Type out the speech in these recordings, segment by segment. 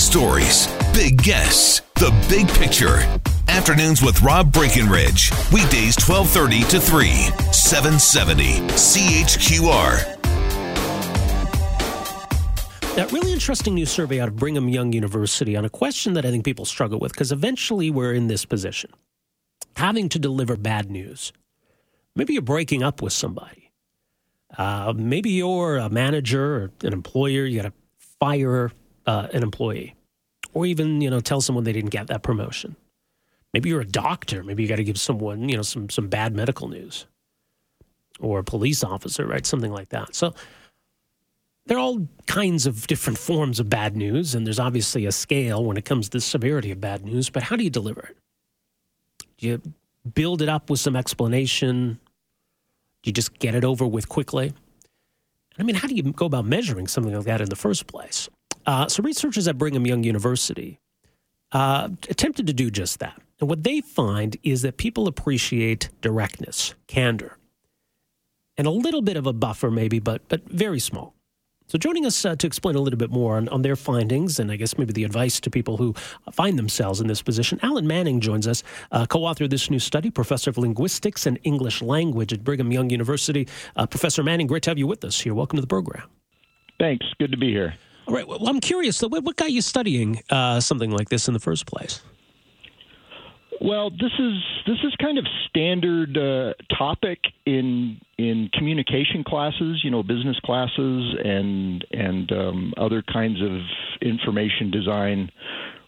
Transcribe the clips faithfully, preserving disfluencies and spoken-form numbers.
stories, big guests, the big picture. Afternoons with Rob Breckenridge. Weekdays twelve thirty to three, seven seventy C H Q R. That really interesting new survey out of Brigham Young University on a question that I think people struggle with, because eventually we're in this position, having to deliver bad news. Maybe you're breaking up with somebody. Uh, maybe you're a manager or an employer. You got to fire uh, an employee, or even, you know, tell someone they didn't get that promotion. Maybe you're a doctor. Maybe you got to give someone, you know, some some bad medical news, or a police officer, right? Something like that. So there are all kinds of different forms of bad news, and there's obviously a scale when it comes to the severity of bad news, but how do you deliver it? Do you build it up with some explanation? Do you just get it over with quickly? I mean, how do you go about measuring something like that in the first place? Uh, so researchers at Brigham Young University uh, attempted to do just that. And what they find is that people appreciate directness, candor, and a little bit of a buffer maybe, but but very small. So joining us uh, to explain a little bit more on, on their findings, and I guess maybe the advice to people who find themselves in this position, Alan Manning joins us, uh, co-author of this new study, professor of linguistics and English language at Brigham Young University. Uh, Professor Manning, great to have you with us here. Welcome to the program. Thanks. Good to be here. All right. Well, I'm curious, what, what got you studying uh, something like this in the first place? Well, this is this is kind of standard uh, topic in in communication classes, you know, business classes and and um, other kinds of information design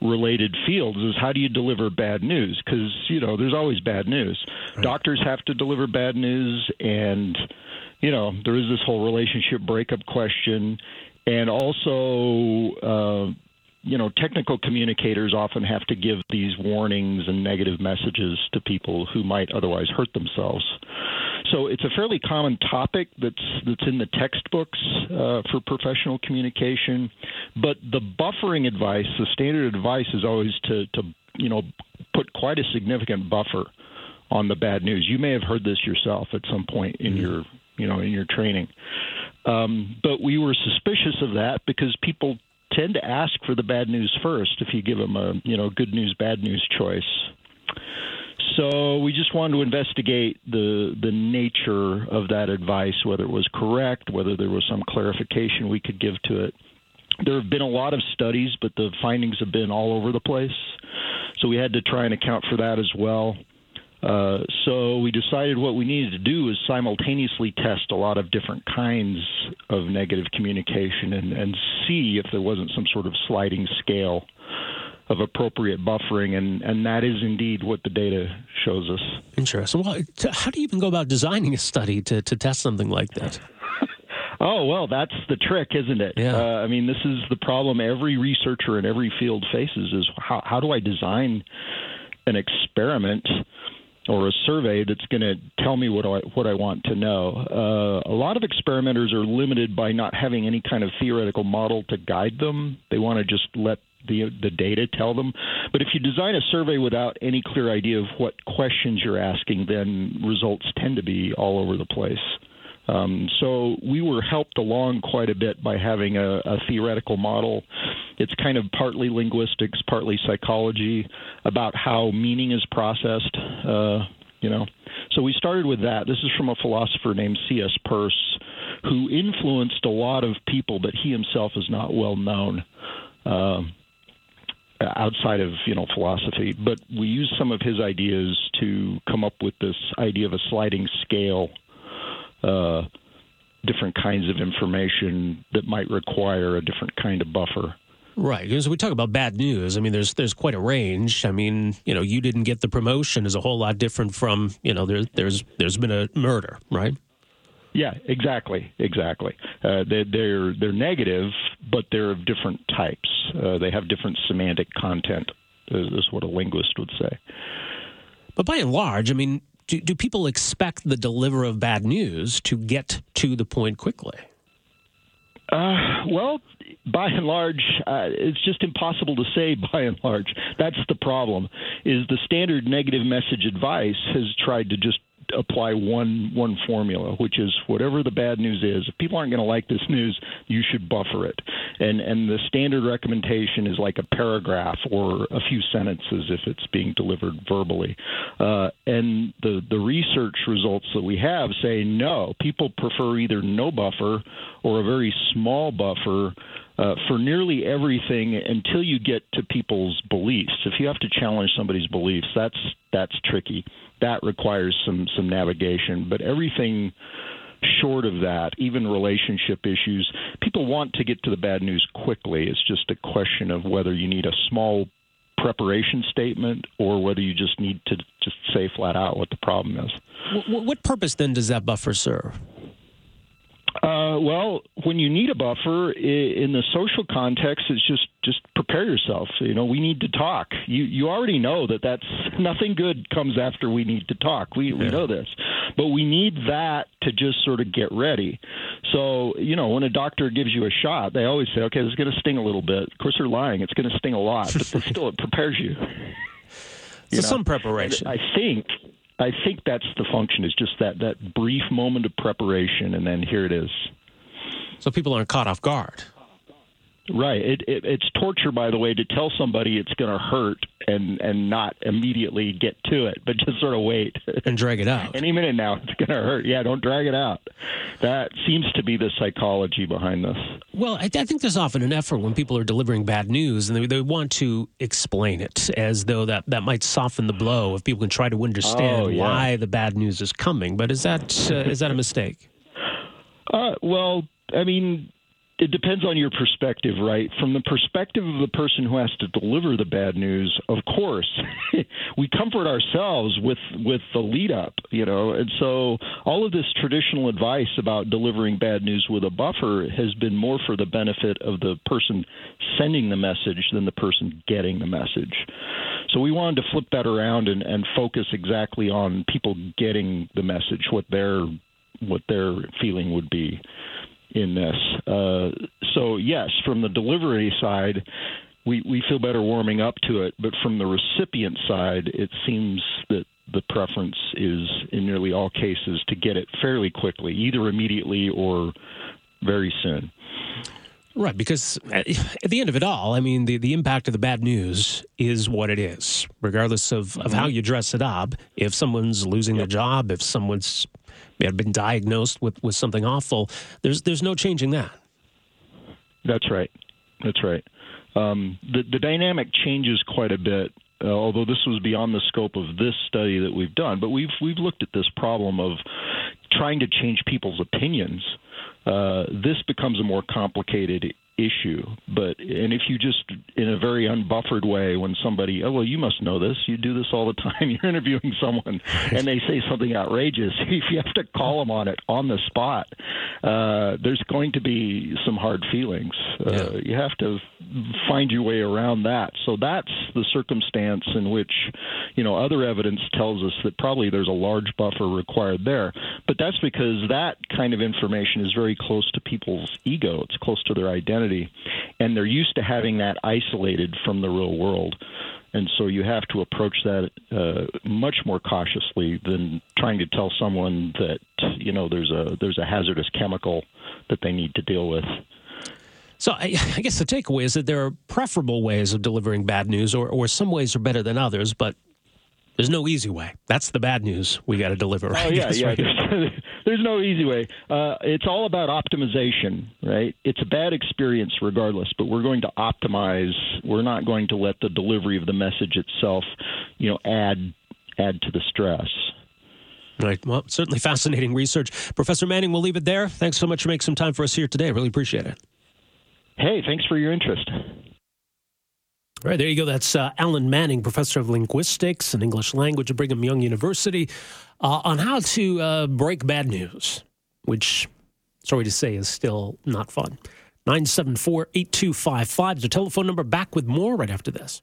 related fields, is how do you deliver bad news? Because, you know, there's always bad news. Right. Doctors have to deliver bad news, and, you know, there is this whole relationship breakup question, and also. Uh, You know, technical communicators often have to give these warnings and negative messages to people who might otherwise hurt themselves. So it's a fairly common topic that's that's in the textbooks uh, for professional communication. But the buffering advice, the standard advice, is always to, to, you know, put quite a significant buffer on the bad news. You may have heard this yourself at some point in your, you know, in your training. Um, but we were suspicious of that because people tend to ask for the bad news first if you give them a, you know, good news, bad news choice. So we just wanted to investigate the the nature of that advice, whether it was correct, whether there was some clarification we could give to it. There have been a lot of studies, but the findings have been all over the place. So we had to try and account for that as well. Uh, so we decided what we needed to do is simultaneously test a lot of different kinds of negative communication and, and see if there wasn't some sort of sliding scale of appropriate buffering, and, and that is indeed what the data shows us. Interesting. Well, how do you even go about designing a study to, to test something like that? Oh, well, that's the trick, isn't it? Yeah. Uh, I mean, this is the problem every researcher in every field faces, is how, how do I design an experiment or a survey that's going to tell me what I what I want to know. Uh, a lot of experimenters are limited by not having any kind of theoretical model to guide them. They want to just let the the data tell them. But if you design a survey without any clear idea of what questions you're asking, then results tend to be all over the place. Um, so we were helped along quite a bit by having a, a theoretical model. It's kind of partly linguistics, partly psychology, about how meaning is processed, uh, you know. So we started with that. This is from a philosopher named C S Peirce, who influenced a lot of people, but he himself is not well known uh, outside of, you know, philosophy. But we used some of his ideas to come up with this idea of a sliding scale. Uh, different kinds of information that might require a different kind of buffer. Right. Because we talk about bad news. I mean, there's there's quite a range. I mean, you know, you didn't get the promotion is a whole lot different from, you know, there, there's there's been a murder, right? Yeah, exactly, exactly. Uh, they, they're they're negative, but they're of different types. Uh, they have different semantic content, is what a linguist would say. But by and large, I mean, Do, do people expect the deliverer of bad news to get to the point quickly? Uh, well, by and large, uh, it's just impossible to say by and large. That's the problem, is the standard negative message advice has tried to just apply one one formula, which is whatever the bad news is, if people aren't going to like this news, you should buffer it. And and the standard recommendation is like a paragraph or a few sentences if it's being delivered verbally. Uh, and the, the research results that we have say no, people prefer either no buffer or a very small buffer Uh, for nearly everything until you get to people's beliefs. If you have to challenge somebody's beliefs, that's that's tricky. That requires some some navigation. But everything short of that, even relationship issues, people want to get to the bad news quickly. It's just a question of whether you need a small preparation statement or whether you just need to just say flat out what the problem is. What, what purpose then does that buffer serve? Uh, well, when you need a buffer in the social context, it's just, just prepare yourself. You know, we need to talk. You you already know that that's nothing good comes after we need to talk. We, we know this. But we need that to just sort of get ready. So, you know, when a doctor gives you a shot, they always say, okay, this is going to sting a little bit. Of course, they're lying. It's going to sting a lot. But still, it prepares you. you so know? Some preparation. And I think... I think that's the function, is just that, that brief moment of preparation, and then here it is. So people aren't caught off guard. Right. It, it, it's torture, by the way, to tell somebody it's going to hurt and, and not immediately get to it, but just sort of wait. And drag it out. Any minute now, it's going to hurt. Yeah, don't drag it out. That seems to be the psychology behind this. Well, I, I think there's often an effort when people are delivering bad news, and they, they want to explain it as though that, that might soften the blow if people can try to understand oh, yeah. why the bad news is coming. But is that uh, is that a mistake? Uh, well, I mean... It depends on your perspective, right? From the perspective of the person who has to deliver the bad news, of course, we comfort ourselves with, with the lead up, you know. And so all of this traditional advice about delivering bad news with a buffer has been more for the benefit of the person sending the message than the person getting the message. So we wanted to flip that around and, and focus exactly on people getting the message, what their what their feeling would be in this. Uh, so, yes, from the delivery side, we, we feel better warming up to it. But from the recipient side, it seems that the preference is, in nearly all cases, to get it fairly quickly, either immediately or very soon. Right, because at the end of it all, I mean, the, the impact of the bad news is what it is, regardless of, of how you dress it up. If someone's losing yep. their job, if someone's been diagnosed with, with something awful, there's there's no changing that. That's right. That's right. Um, the, the dynamic changes quite a bit, uh, although this was beyond the scope of this study that we've done. But we've we've looked at this problem of trying to change people's opinions. Uh, this becomes a more complicated issue. But and if you just, in a very unbuffered way, when somebody, oh, well, you must know this. You do this all the time. You're interviewing someone, and they say something outrageous. If you have to call them on it on the spot, uh, there's going to be some hard feelings. Uh, yeah. You have to find your way around that. So that's the circumstance in which, you know, other evidence tells us that probably there's a large buffer required there. But that's because that kind of information is very close to people's ego. It's close to their identity, and they're used to having that isolated from the real world. And so you have to approach that uh, much more cautiously than trying to tell someone that, you know, there's a there's a hazardous chemical that they need to deal with. So I, I guess the takeaway is that there are preferable ways of delivering bad news, or, or some ways are better than others, but there's no easy way. That's the bad news we got to deliver. Right? Oh, yeah, yeah. Right. There's, there's no easy way. Uh, it's all about optimization, right? It's a bad experience regardless, but we're going to optimize. We're not going to let the delivery of the message itself, you know, add add to the stress. Right. Well, certainly fascinating research. Professor Manning, we'll leave it there. Thanks so much for making some time for us here today. Really appreciate it. Hey, thanks for your interest. All right, there you go. That's uh, Alan Manning, professor of linguistics and English language at Brigham Young University, uh, on how to uh, break bad news, which, sorry to say, is still not fun. nine seven four, eight two five five is the telephone number. Back with more right after this.